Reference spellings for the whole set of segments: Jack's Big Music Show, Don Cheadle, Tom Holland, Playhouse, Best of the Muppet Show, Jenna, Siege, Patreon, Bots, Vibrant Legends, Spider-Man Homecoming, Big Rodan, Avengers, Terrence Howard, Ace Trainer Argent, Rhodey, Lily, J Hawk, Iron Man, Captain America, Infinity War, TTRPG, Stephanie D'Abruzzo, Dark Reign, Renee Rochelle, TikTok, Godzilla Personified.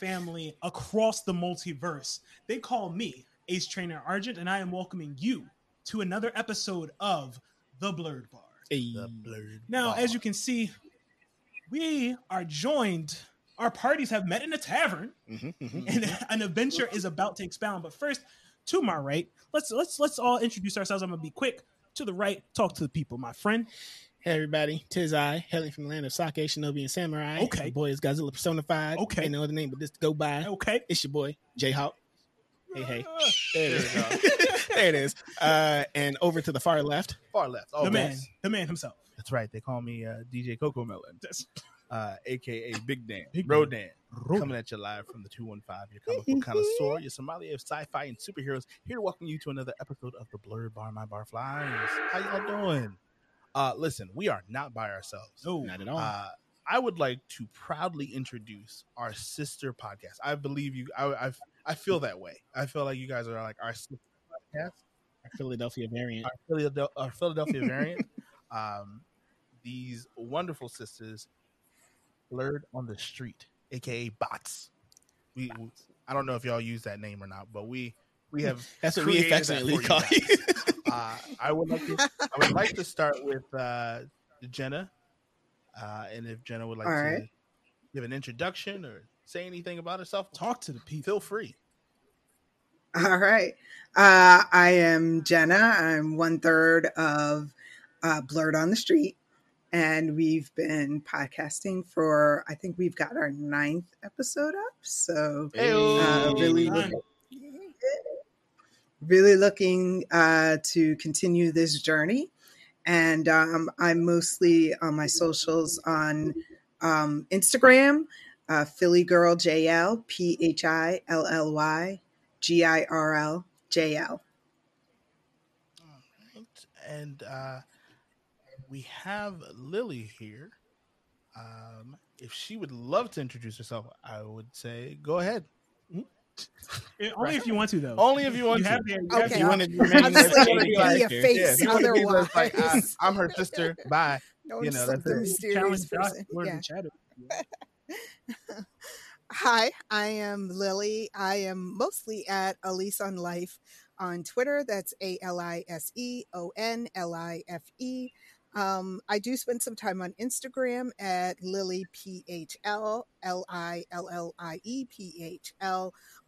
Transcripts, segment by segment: Family across the multiverse. They call me Ace Trainer Argent, and I am welcoming you to another episode of The Blerd Bar. Hey. The Blerd now, Bar. As you can see, we are joined. Our parties have met in a tavern, and an adventure is about to expound. But first, to my right, let's all introduce ourselves. I'm gonna be quick. To the right, talk to the people, my friend. Hey everybody, tis I, hailing from the land of Sake, Shinobi, and Samurai. Okay. Your boy is Godzilla Personified. Okay. Ain't no other name but this to go by. Okay. It's your boy, J Hawk. Hey. There it is. There it is. And over to the far left. Always. The man himself. That's right. They call me DJ Coco Melon. A.K.A. Big Dan. Big Rodan. Coming at you live from the 215. Your comic book connoisseur, your sommelier of sci-fi and superheroes. Here to welcome you to another episode of The Blerd Bar, My Bar Flies. How y'all doing? Listen, we are not by ourselves. No, not at all. I would like to proudly introduce our sister podcast. I believe you. I feel that way. I feel like you guys are like our sister podcast. Our Philadelphia variant. Our Philadelphia variant. These wonderful sisters, Blerd on the Street, aka Bots. Bots. I don't know if y'all use that name or not, but we have. That's what we affectionately call you. I would like to start with Jenna, and if Jenna would like to give an introduction or say anything about herself, talk to the people. Feel free. All right. I am Jenna. I'm 1/3 of Blerd on the Street, and we've been podcasting for, I think we've got our 9th episode up, so really good. Really looking to continue this journey. And I'm mostly on my socials on Instagram, Philly Girl JL, PhillyGirljL. All right. And we have Lily here. If she would love to introduce herself, I would say go ahead. Only if you want to, though. Only if you want to. Okay. You want to be a face otherwise. I'm her sister. Bye. No, you know, that's it. Challenge person. Hi, I am Lily. I am mostly at Elise on Life on Twitter. That's ALiseonlife. I do spend some time on Instagram at LillyPHL.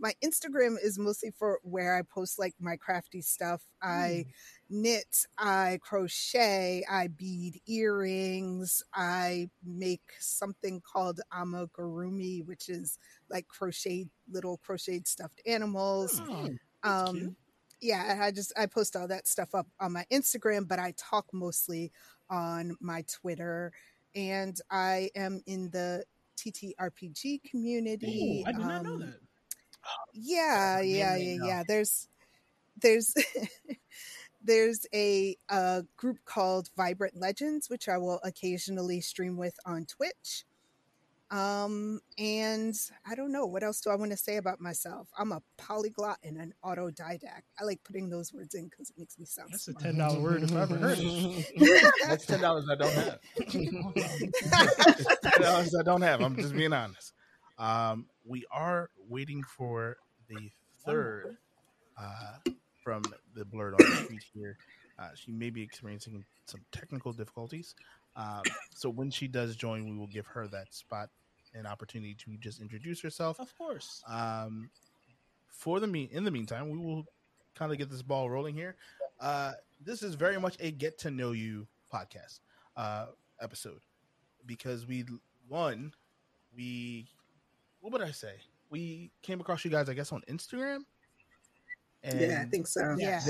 My Instagram is mostly for where I post like my crafty stuff. I knit, I crochet, I bead earrings, I make something called amigurumi, which is like little crocheted stuffed animals. Oh, yeah, I post all that stuff up on my Instagram, but I talk mostly on my Twitter, and I am in the TTRPG community. Ooh, I did not know that. Yeah. There's there's a group called Vibrant Legends, which I will occasionally stream with on Twitch. And I don't know, what else do I want to say about myself? I'm a polyglot and an autodidact. I like putting those words in because it makes me sound That's smart. A $10 word if I ever heard it. That's $10 I don't have. $10 I don't have. I'm just being honest. We are waiting for the third from the Blerd on the Street here. She may be experiencing some technical difficulties. So when she does join, we will give her that spot and opportunity to just introduce herself. Of course. In the meantime, we will kind of get this ball rolling here. This is very much a get to know you podcast episode because we came across you guys, I guess, on Instagram. And yeah, I think so. Yeah.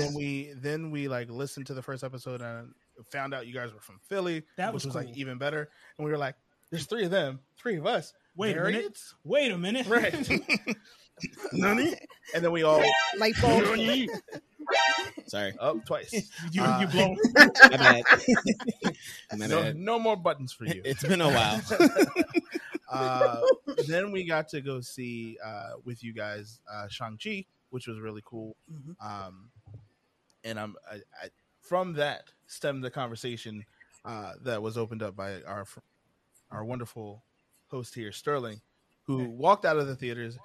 Then we like listened to the first episode and found out you guys were from Philly. That was cool. Like even better. And we were like, there's three of them, three of us. Wait a minute. Right. Nani? And then we all light bulb. Sorry. Oh, twice. You blow. My bad. No more buttons for you. It's been a while. Then we got to go see with you guys Shang-Chi, which was really cool. Mm-hmm. And I from that stemmed the conversation that was opened up by our wonderful host here, Sterling, who walked out of the theaters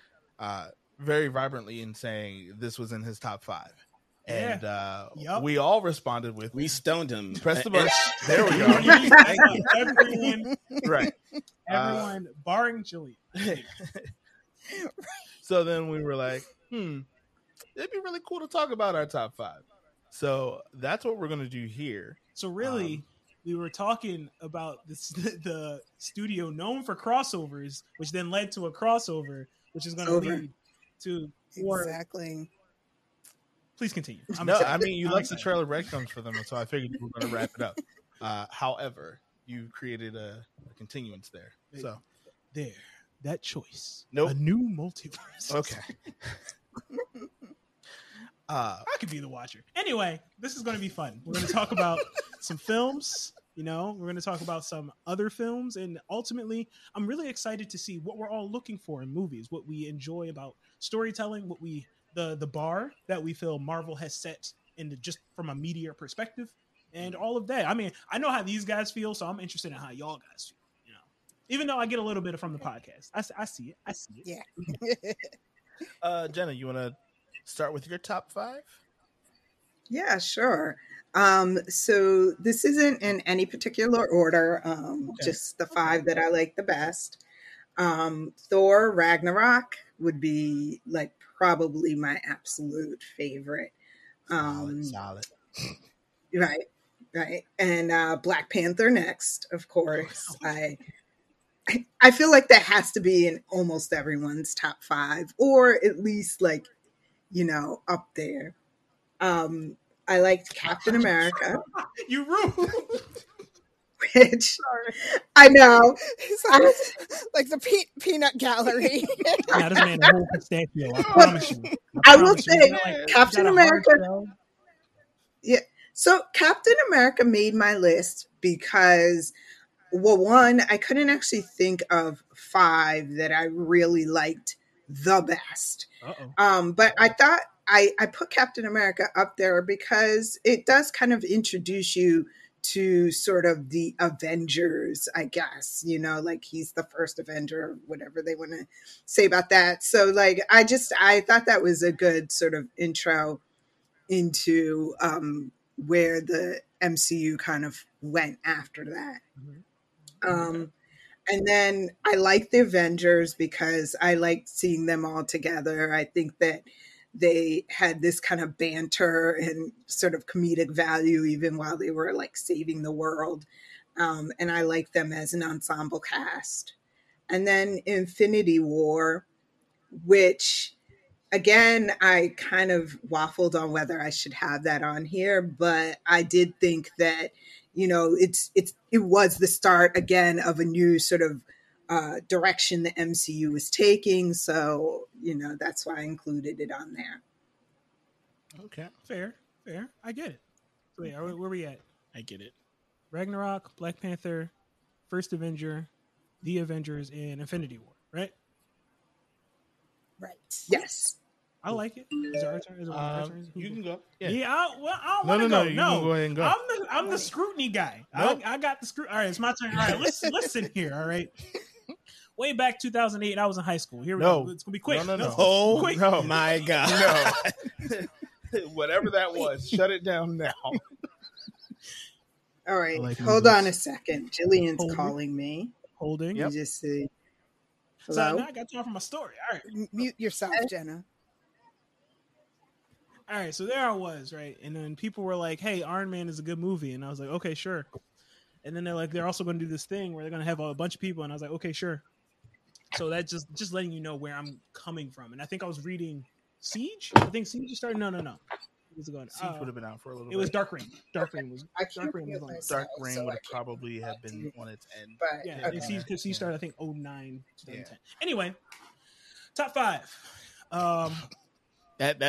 very vibrantly in saying this was in his top 5. And we all responded with... We stoned him. Press the button. There we go. Thank you. Everyone, barring Jillian. So then we were like, it'd be really cool to talk about our top 5. So that's what we're going to do here. So really... we were talking about the studio known for crossovers, which then led to a crossover, which is going to lead to exactly. Please continue. You left the trailer breadcrumbs for them, so I figured you were going to wrap it up. However, you created a continuance there. So there, that choice. Nope. A new multiverse. Okay. I could be the watcher. Anyway, this is going to be fun. We're going to talk about some films, we're going to talk about some other films. And ultimately, I'm really excited to see what we're all looking for in movies, what we enjoy about storytelling, what we the bar that we feel Marvel has set in just from a media perspective and all of that. I mean, I know how these guys feel, so I'm interested in how y'all guys feel, even though I get a little bit from the podcast. I see it. Yeah. Jenna, you want to start with your top 5? Yeah, sure. So this isn't in any particular order, just the 5 that I like the best. Thor Ragnarok would be probably my absolute favorite. Solid. Right. And Black Panther next, of course. I feel like that has to be in almost everyone's top 5, or at least up there. I liked Captain America. You rude. Which I know. Like the peanut gallery. That is man whole pistachio. I promise you. I will say Captain America. Yeah. So Captain America made my list because one, I couldn't actually think of 5 that I really liked the best. But I thought I put Captain America up there because it does kind of introduce you to sort of the Avengers, I guess, he's the first Avenger, whatever they want to say about that. So I thought that was a good sort of intro into where the MCU kind of went after that. Mm-hmm. And then I like the Avengers because I liked seeing them all together. I think that they had this kind of banter and sort of comedic value even while they were saving the world. And I liked them as an ensemble cast. And then Infinity War, which again, I kind of waffled on whether I should have that on here, but I did think that it was the start again of a new sort of direction the MCU was taking. So, that's why I included it on there. Okay. Fair. I get it. Wait, where are we at? I get it. Ragnarok, Black Panther, First Avenger, The Avengers, and Infinity War, right? Right. Yes. I like it. Is it our turn? You can go. Yeah. I don't want to go. No. Go ahead and go. I'm the scrutiny guy. Nope. I got the scrutiny. All right, it's my turn. All right, listen here. All right. Way back 2008, I was in high school. Here we go. It's gonna be quick. No. Oh, quick. No. My God. No. Whatever that was, shut it down now. All right. Hold on a second. Jillian's calling me. Holding. Yep. You just see. Hello? So now I got time for my story. All right. Mute yourself, Jenna. All right, so there I was, right? And then people were like, hey, Iron Man is a good movie. And I was like, okay, sure. And then they're also going to do this thing where they're going to have a bunch of people. And I was like, okay, sure. So that's just letting you know where I'm coming from. And I think I was reading Siege. I think Siege just started. No. Siege would have been out for a little bit. It was Dark Reign. Dark Reign would probably have been on its end. But, yeah, Siege started, I think, 2009, 2010. Yeah. Anyway, top 5. That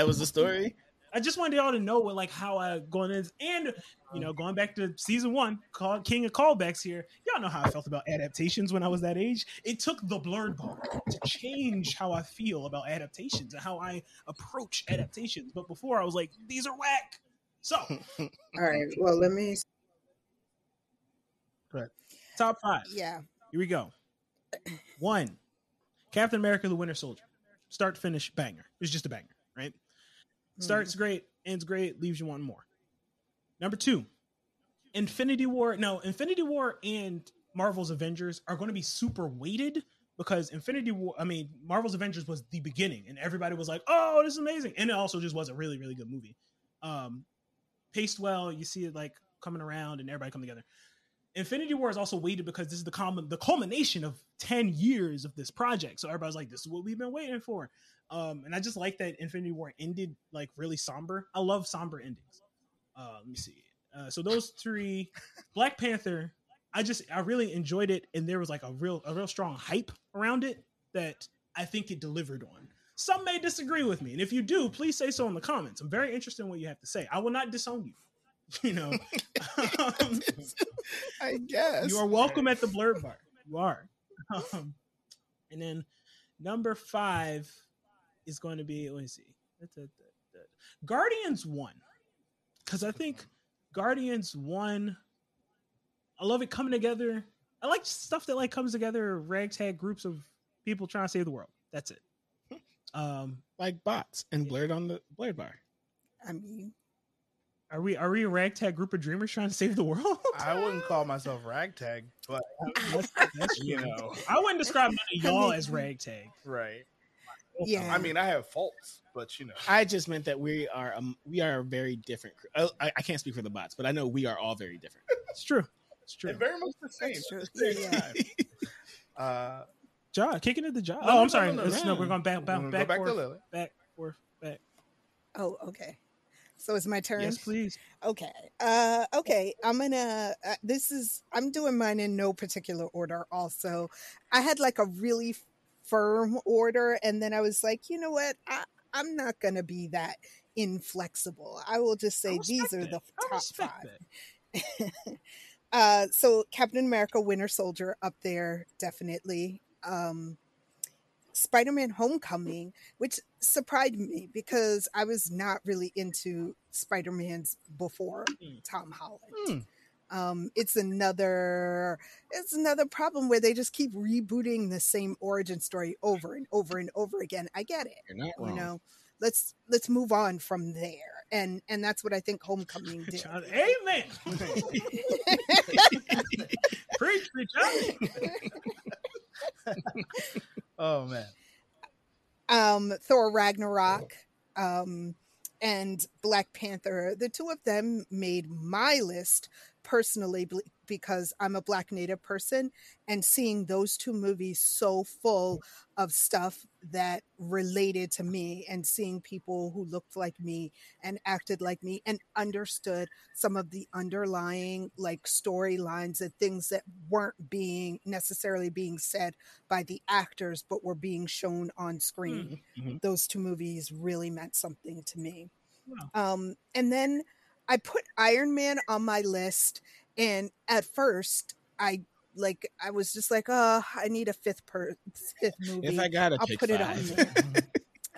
was the story. I just wanted y'all to know what, like, how I going in, and you know, going back to season one, king of callbacks here. Y'all know how I felt about adaptations when I was that age. It took the Blerd Bar to change how I feel about adaptations and how I approach adaptations. But before, I was like, these are whack. So, all right. Well, let me. Good. Top five. Yeah. Here we go. 1, Captain America: The Winter Soldier. Start to finish, banger. It's just a banger, right? Starts great, ends great, leaves you wanting more. Number 2, Infinity War. No, Infinity War and Marvel's Avengers are going to be super weighted because Marvel's Avengers was the beginning and everybody was like, oh, this is amazing. And it also just was a really, really good movie. Paced well, you see it like coming around and everybody come together. Infinity War is also weighted because this is the culmination of 10 years of this project. So everybody's like, this is what we've been waiting for. And I just like that Infinity War ended like really somber. I love somber endings. Let me see. So those 3, Black Panther, I really enjoyed it. And there was like a real strong hype around it that I think it delivered on. Some may disagree with me. And if you do, please say so in the comments. I'm very interested in what you have to say. I will not disown you. You know, I guess you are welcome at the Blerd Bar. You are. And then number 5 is going to be, let me see, Guardians 1, because I think Guardians 1, I love it coming together. I like stuff that like comes together, ragtag groups of people trying to save the world. That's it. Like Bots and Blerd on the Blerd Bar. I mean. Are we a ragtag group of dreamers trying to save the world? I wouldn't call myself ragtag, but that's you know, I wouldn't describe y'all as ragtag, right? Yeah, I mean, I have faults, but you know, I just meant that we are a very different. I can't speak for the Bots, but I know we are all very different. It's true. It's true. And very much the same. Job kicking at the job. Oh, I'm sorry. No, we're going back to Lily. Back. Oh, okay. So it's my turn. Yes, please. Okay. I'm going to, I'm doing mine in no particular order also. I had like a really firm order and then I was like, you know what? I'm not going to be that inflexible. I will just say these are the top 5. So Captain America, Winter Soldier up there, definitely. Spider-Man Homecoming, which surprised me because I was not really into Spider-Man's before Tom Holland. It's another problem where they just keep rebooting the same origin story over and over and over again. I get it. You're not wrong. You know, let's move on from there. And that's what I think Homecoming did. John, amen. Preach, John. Oh man. Thor Ragnarok and Black Panther, the two of them made my list personally because I'm a Black Native person, and seeing those two movies so full of stuff that related to me and seeing people who looked like me and acted like me and understood some of the underlying like storylines and things that weren't being necessarily being said by the actors, but were being shown on screen. Mm-hmm. Those two movies really meant something to me. Wow. And then I put Iron Man on my list, and at first I was just like, oh, I need a fifth movie. If I gotta I'll put 5. It on there.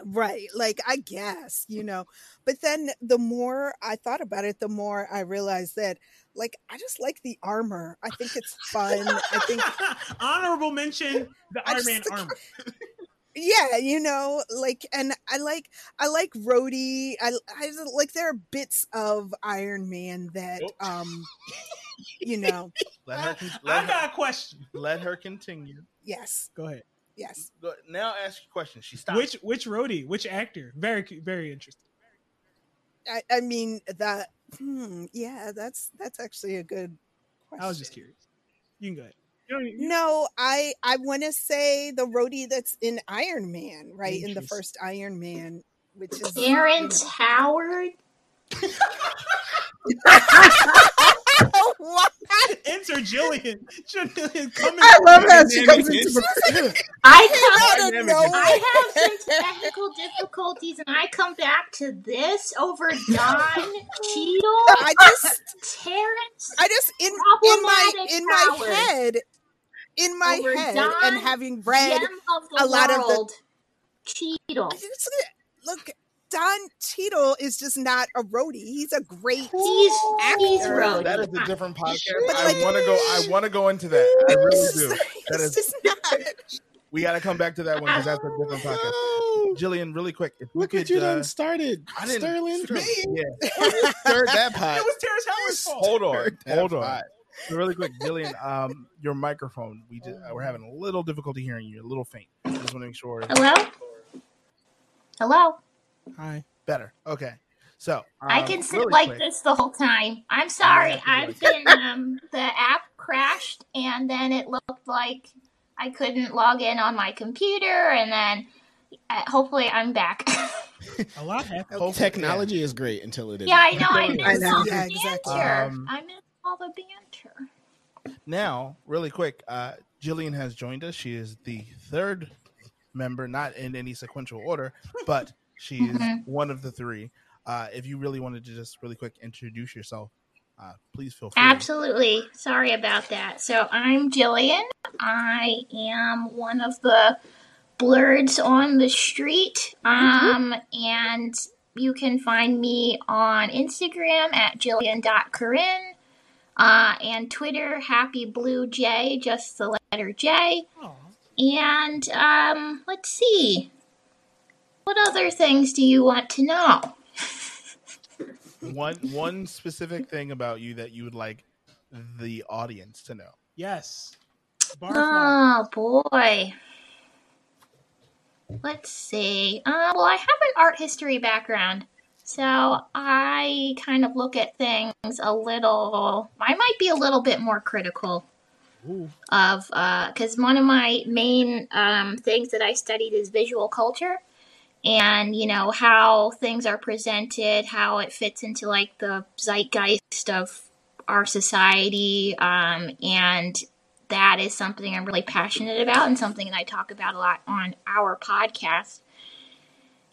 Right. Like, I guess, you know. But then the more I thought about it, the more I realized that, like, I just like the armor. I think it's fun. I think honorable mention, the Iron Man armor. Yeah, you know, like, and I like Rhodey. I like, there are bits of Iron Man that, you know. I got a question. Let her continue. Yes. Go ahead. Yes. Now ask your question. She stopped. Which Rhodey? Which actor? Very, very interesting. I mean, that. Yeah, that's actually a good question. I was just curious. You can go ahead. No, I want to say the Rhodey that's in Iron Man, right? In the first Iron Man, which is Terrence Howard. What? Enter Jillian. Jillian coming. I love how she comes into the. I have some technical difficulties, and I come back to this over Don Cheadle. I just Terrence. I just in my head, and having read a lot of the Cheadle. Look. Don Cheadle is just not a Rhodey. He's a great actor. He's Rhodey. That is a different podcast. Like, I want to go into that. I really do. That is not. We got to come back to that one because that's a different podcast. Jillian, really quick, if we could, you done started. Sterling. Yeah. That pod. It was Terrence Howard's fault. Hold on. So really quick, Jillian, your microphone. We're having a little difficulty hearing you. A little faint. Just want to make sure. Hello. Hi. Better. Okay. So I can sit really like this the whole time. I'm sorry. I've been the app crashed and then it looked like I couldn't log in on my computer and then hopefully I'm back. A lot happened. Technology is great until it is. Yeah, I know. I miss all the banter. Now, really quick, Jillian has joined us. She is the third member, not in any sequential order, but she is one of the three. If you really wanted to just really quick introduce yourself, please feel free. Absolutely. Sorry about that. So I'm Jillian. I am one of the Blerds on the Street. And you can find me on Instagram at jillian.corinne and Twitter, Happy Blue J, just the letter J. Aww. And let's see. What other things do you want to know? one specific thing about you that you would like the audience to know. Yes. Barfly. Oh, boy. Let's see. Well, I have an art history background, so I kind of look at things a little... I might be a little bit more critical. Ooh. Of... because one of my main things that I studied is visual culture. And, you know, how things are presented, how it fits into, like, the zeitgeist of our society. And that is something I'm really passionate about and something that I talk about a lot on our podcast.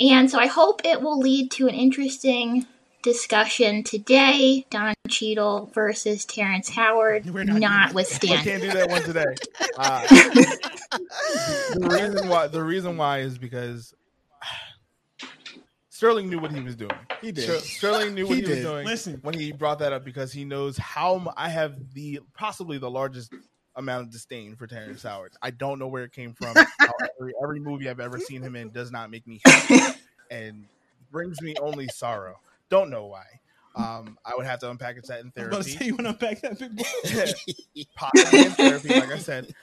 And so I hope it will lead to an interesting discussion today, Don Cheadle versus Terrence Howard, notwithstanding. We can't do that one today. The reason why is because... Sterling knew what he was doing. He did. Sterling knew what he was doing. Listen, when he brought that up, because he knows how I have possibly the largest amount of disdain for Terrence Howard. I don't know where it came from. Every movie I've ever seen him in does not make me happy and brings me only sorrow. Don't know why. I would have to unpack that in therapy. I was about to say, you want to unpack that big boy? Possibly in therapy, like I said.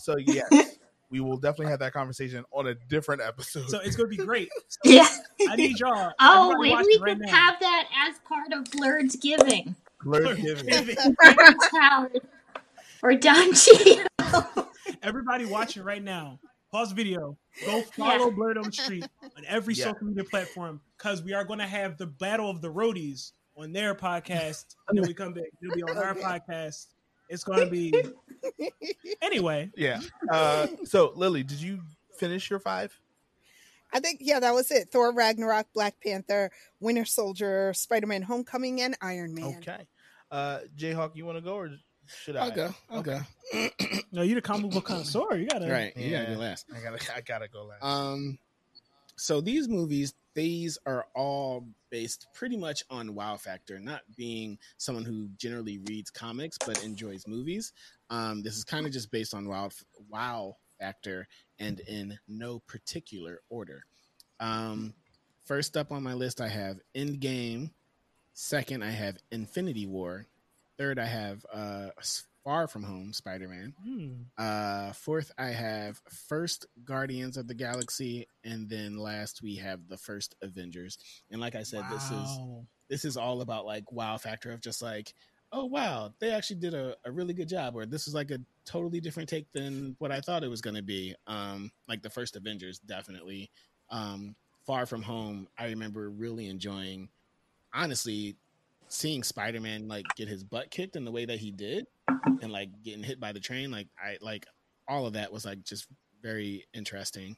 So yes. We will definitely have that conversation on a different episode. So it's going to be great. So yeah. I need y'all. Oh, maybe we can have that as part of Blerd's Giving. Or Don Cheadle. Everybody watching right now, pause the video. Go follow Blerd on the Street on every social media platform because we are going to have the Battle of the Roadies on their podcast. And then we come back. It'll be on our podcast. It's going to be... Anyway. Yeah. So, Lily, did you finish your five? I think, that was it. Thor Ragnarok, Black Panther, Winter Soldier, Spider-Man Homecoming, and Iron Man. Okay. J Hawk, you want to go or should I? I'll go. No, you're the comic book connoisseur. You got to... Right. You got to go last. I gotta go last. So these movies, these are all based pretty much on wow factor, not being someone who generally reads comics but enjoys movies. This is kind of just based on wow factor and in no particular order. First up on my list, I have Endgame. Second, I have Infinity War. Third, I have Far From Home, Spider-Man. Fourth, I have first Guardians of the Galaxy, and then last we have the first Avengers. And like I said, this is all about like wow factor of just like, oh wow, they actually did a really good job, or this is like a totally different take than what I thought it was going to be. Like the first Avengers, definitely. Far From Home, I remember really enjoying. Honestly, seeing Spider-Man like get his butt kicked in the way that he did, and like getting hit by the train, like I like all of that was like just very interesting.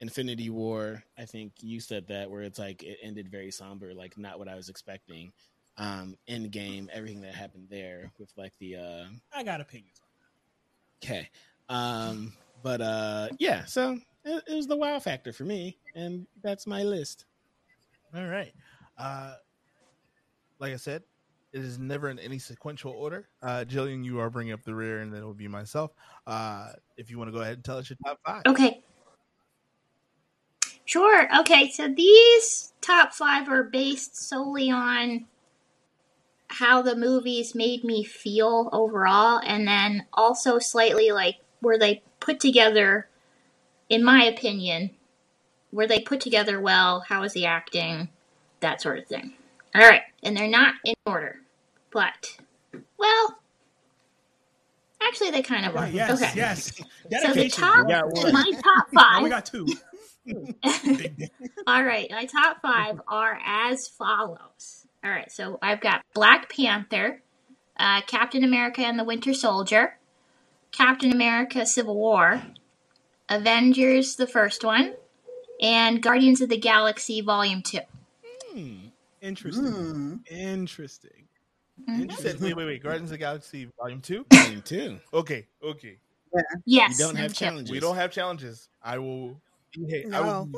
Infinity War, I think you said that, where it's like it ended very somber, like not what I was expecting. Endgame, everything that happened there with like the I got opinions on that. Okay. But yeah, so it was the wow factor for me, and that's my list. All right. Like I said, it is never in any sequential order. Jillian, you are bringing up the rear, and then it'll be myself. If you want to go ahead and tell us your top five. Okay. Sure. Okay, so these top five are based solely on how the movies made me feel overall, and then also slightly like were they put together, in my opinion, were they put together well, how was the acting, that sort of thing. All right, and they're not in order, but, well, actually they kind of are. Yes, okay. Yes. Dedication. So my top five. Oh, we got two. All right, my top five are as follows. All right, so I've got Black Panther, Captain America and the Winter Soldier, Captain America Civil War, Avengers the first one, and Guardians of the Galaxy Volume 2. Interesting. Interesting. Mm-hmm. Interesting. Wait. Guardians of the Galaxy Volume 2? Volume 2. Okay. Yeah. Yes. We don't have challenges. I will... Hey, no.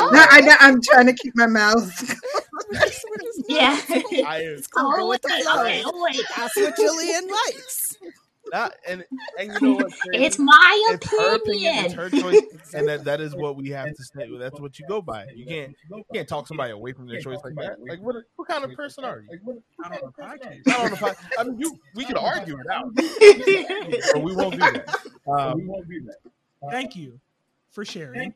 I'm trying to keep my mouth. Yeah. It's cool. With that's what Jillian likes. And you know what? It's my opinion. It's her choice, and that is what we have to stay with. That's what you go by. You can't talk somebody away from their choice like that. Like what kind of person are you? Not on the podcast. I mean, we could argue it out, but we won't do that. Thank you. For sharing.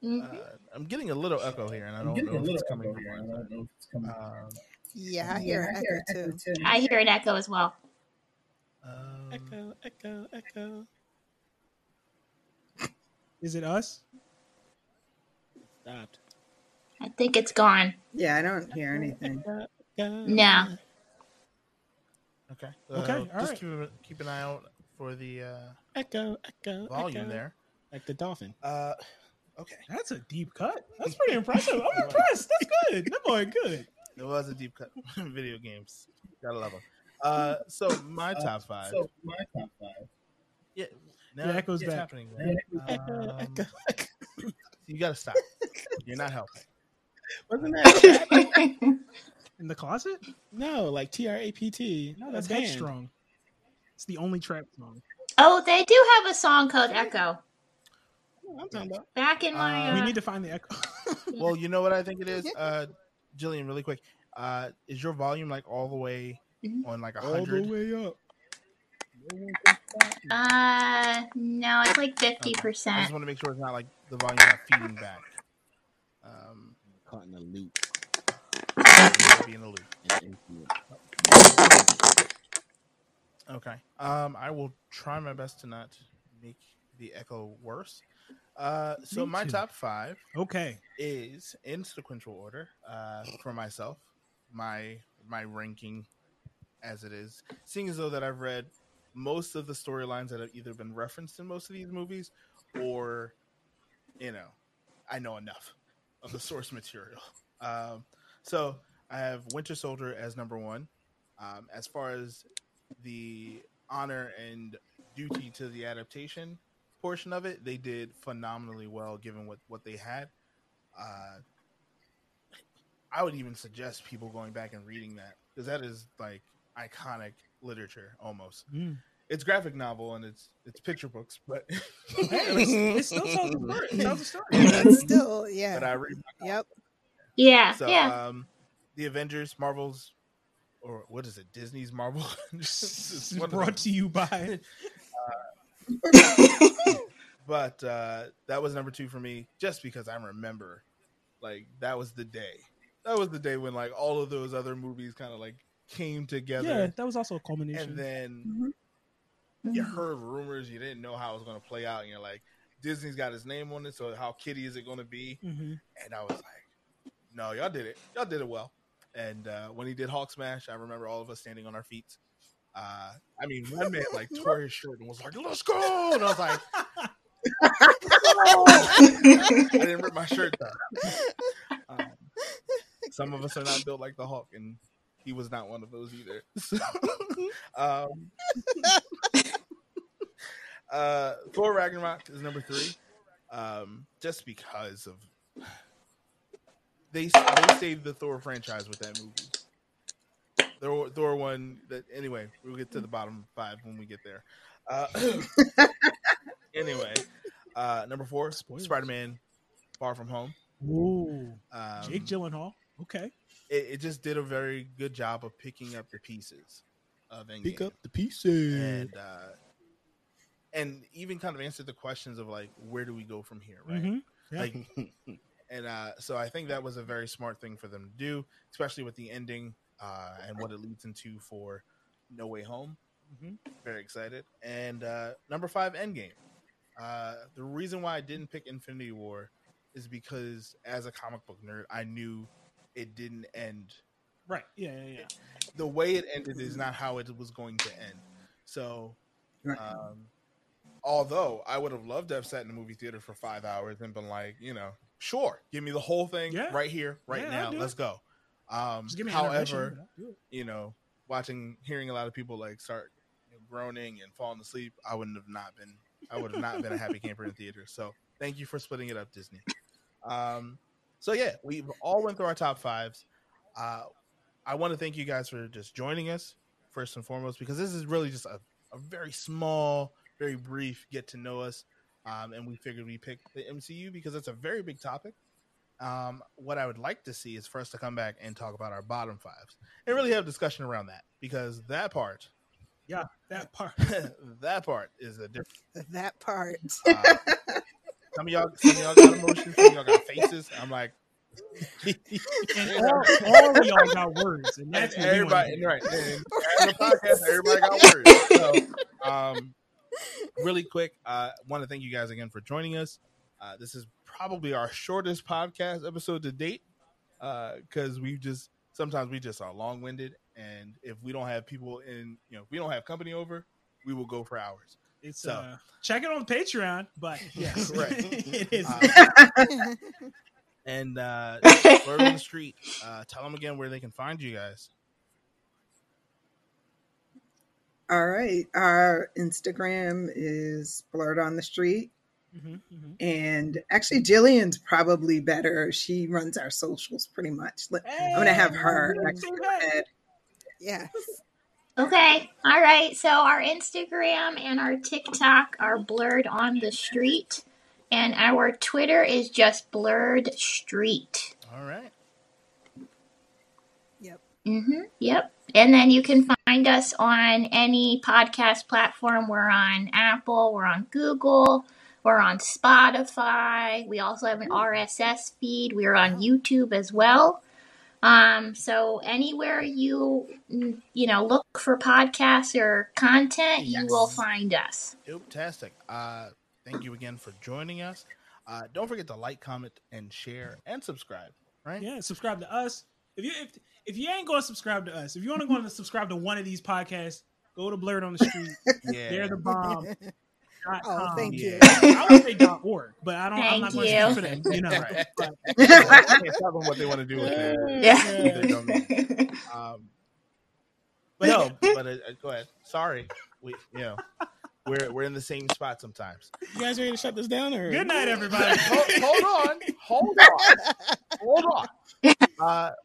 I'm getting a little echo here, and I don't know if it's coming from mine. Yeah, I hear an echo, too. I hear an echo as well. Echo. Is it us? Stopped. I think it's gone. Yeah, I don't hear anything. No. Okay. Okay, all right. Keep an eye out for the echo volume echo. There, like the dolphin. Okay, that's a deep cut. That's pretty impressive. I'm impressed. That's good. That boy good. It was a deep cut. Video games, gotta love them. So my top five. Yeah, now the echo's back. Happening. Right? Echo. You gotta stop. You're not helping. Wasn't that in the closet? No, like TRAPT. No, that's Headstrong. It's the only trap song. Oh, they do have a song called Echo. I'm talking about. Back in my... we need to find the echo. Well, you know what I think it is? Jillian, really quick. Is your volume like all the way on like 100? All the way up. No, it's like 50%. Okay. I just want to make sure it's not like the volume not feeding back. Caught in a loop. Be in a loop. Okay. I will try my best to not make the echo worse. So my top five is in sequential order. For myself, my ranking as it is, seeing as though that I've read most of the storylines that have either been referenced in most of these movies or, you know, I know enough of the source material. So I have Winter Soldier as number one. As far as the honor and duty to the adaptation portion of it, they did phenomenally well given what they had. I would even suggest people going back and reading that, because that is like iconic literature almost. It's graphic novel and it's picture books, but it still tells a story. It's still, yeah. But I read my novel. Yeah. So, the Avengers, Marvel's, or what is it? Disney's Marvel. Just brought to you by. But that was number two for me, just because I remember, like that was the day. That was the day when like all of those other movies kind of like came together. Yeah, that was also a culmination. And then you heard rumors, you didn't know how it was going to play out, and you're like, Disney's got his name on it, so how kiddie is it going to be? And I was like, no, y'all did it. Y'all did it well. And when he did Hulk Smash, I remember all of us standing on our feet. I mean, one man like tore his shirt and was like, "Let's go!" And I was like, I didn't rip my shirt though. Some of us are not built like the Hulk, and he was not one of those either. So, Thor Ragnarok is number 3, just because of they saved the Thor franchise with that movie. Thor 1. That anyway, we'll get to the bottom 5 when we get there. Anyway, number 4, Spider-Man: Far From Home. Ooh, Jake Gyllenhaal. Okay, it just did a very good job of picking up the pieces of Endgame. Pick up the pieces, and even kind of answered the questions of like, where do we go from here, right? Mm-hmm. Yeah. Like, and so I think that was a very smart thing for them to do, especially with the ending and what it leads into for No Way Home. Mm-hmm. Very excited. And number 5, Endgame. The reason why I didn't pick Infinity War is because, as a comic book nerd, I knew it didn't end right. Yeah. The way it ended is not how it was going to end. So, although I would have loved to have sat in the movie theater for 5 hours and been like, you know, sure, give me the whole thing right here, right now. Let's go. However, you know, hearing a lot of people like start groaning and falling asleep, I would have not been a happy camper in theater. So thank you for splitting it up, Disney. So yeah, we've all went through our top 5s. I want to thank you guys for just joining us first and foremost, because this is really just a very small, very brief get to know us. And we figured we picked the MCU because it's a very big topic. What I would like to see is for us to come back and talk about our bottom 5s and really have a discussion around that, because that part. Yeah, that part. That part is a different. That part. Some of y'all got emotions. Some of y'all got faces. I'm like, and all of y'all got words, and that's everybody. Right, and the podcast, everybody got words. So, really quick, want to thank you guys again for joining us. This is probably our shortest podcast episode to date, because sometimes we just are long-winded. And if we don't have people in, if we don't have company over, we will go for hours. It's so, check it on Patreon, but yes, right. It is. And Blerd on the Street. Tell them again where they can find you guys. All right, our Instagram is Blerd on the Street, and actually, Jillian's probably better. She runs our socials pretty much. I'm gonna have her actually go ahead. Yes. Okay. All right. So our Instagram and our TikTok are Blerd on the Street, and our Twitter is just Blerd Street. All right. Yep. Mm-hmm. Yep. And then you can find us on any podcast platform. We're on Apple. We're on Google. We're on Spotify. We also have an RSS feed. We're on YouTube as well. So anywhere you look for podcasts or content, you will find us. Fantastic. Thank you again for joining us. Don't forget to like, comment, and share, and subscribe. Right? Yeah, subscribe to us. If you ain't going to subscribe to us, if you want to go and subscribe to one of these podcasts, go to Blerd on the Street. Yeah. They're the bomb. Oh, thank you. I would say .org, but I'm not going to speak for that. You know, right. I can't tell them what they want to do with it. Yeah. Go ahead. Sorry, we're in the same spot sometimes. You guys ready to shut this down? Or good night, everybody. Hold on.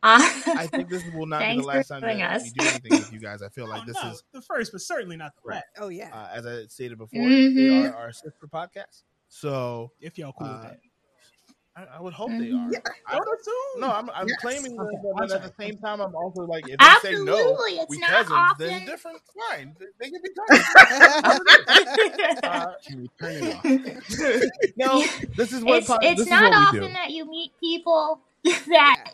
I think this will not be the last time that we do anything with you guys. I feel like this is the first, but certainly not the last. Oh yeah. As I stated before, they are our sister podcast. So if y'all cool with that, I would hope they are. Yeah. I'm claiming that, but at the same time, I'm also like, if they say no, we cousins, then different. Fine, they can be cousins. Can we turn it off? No, this is what it's not often that you meet people. That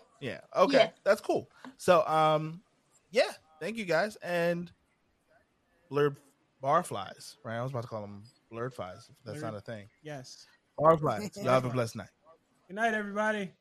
that's cool. So thank you guys, and Blerd Bar Flies, right? I was about to call them Blerd Flies. That's not a thing. Yes, Bar Flies. Y'all have a blessed night. Good night, everybody.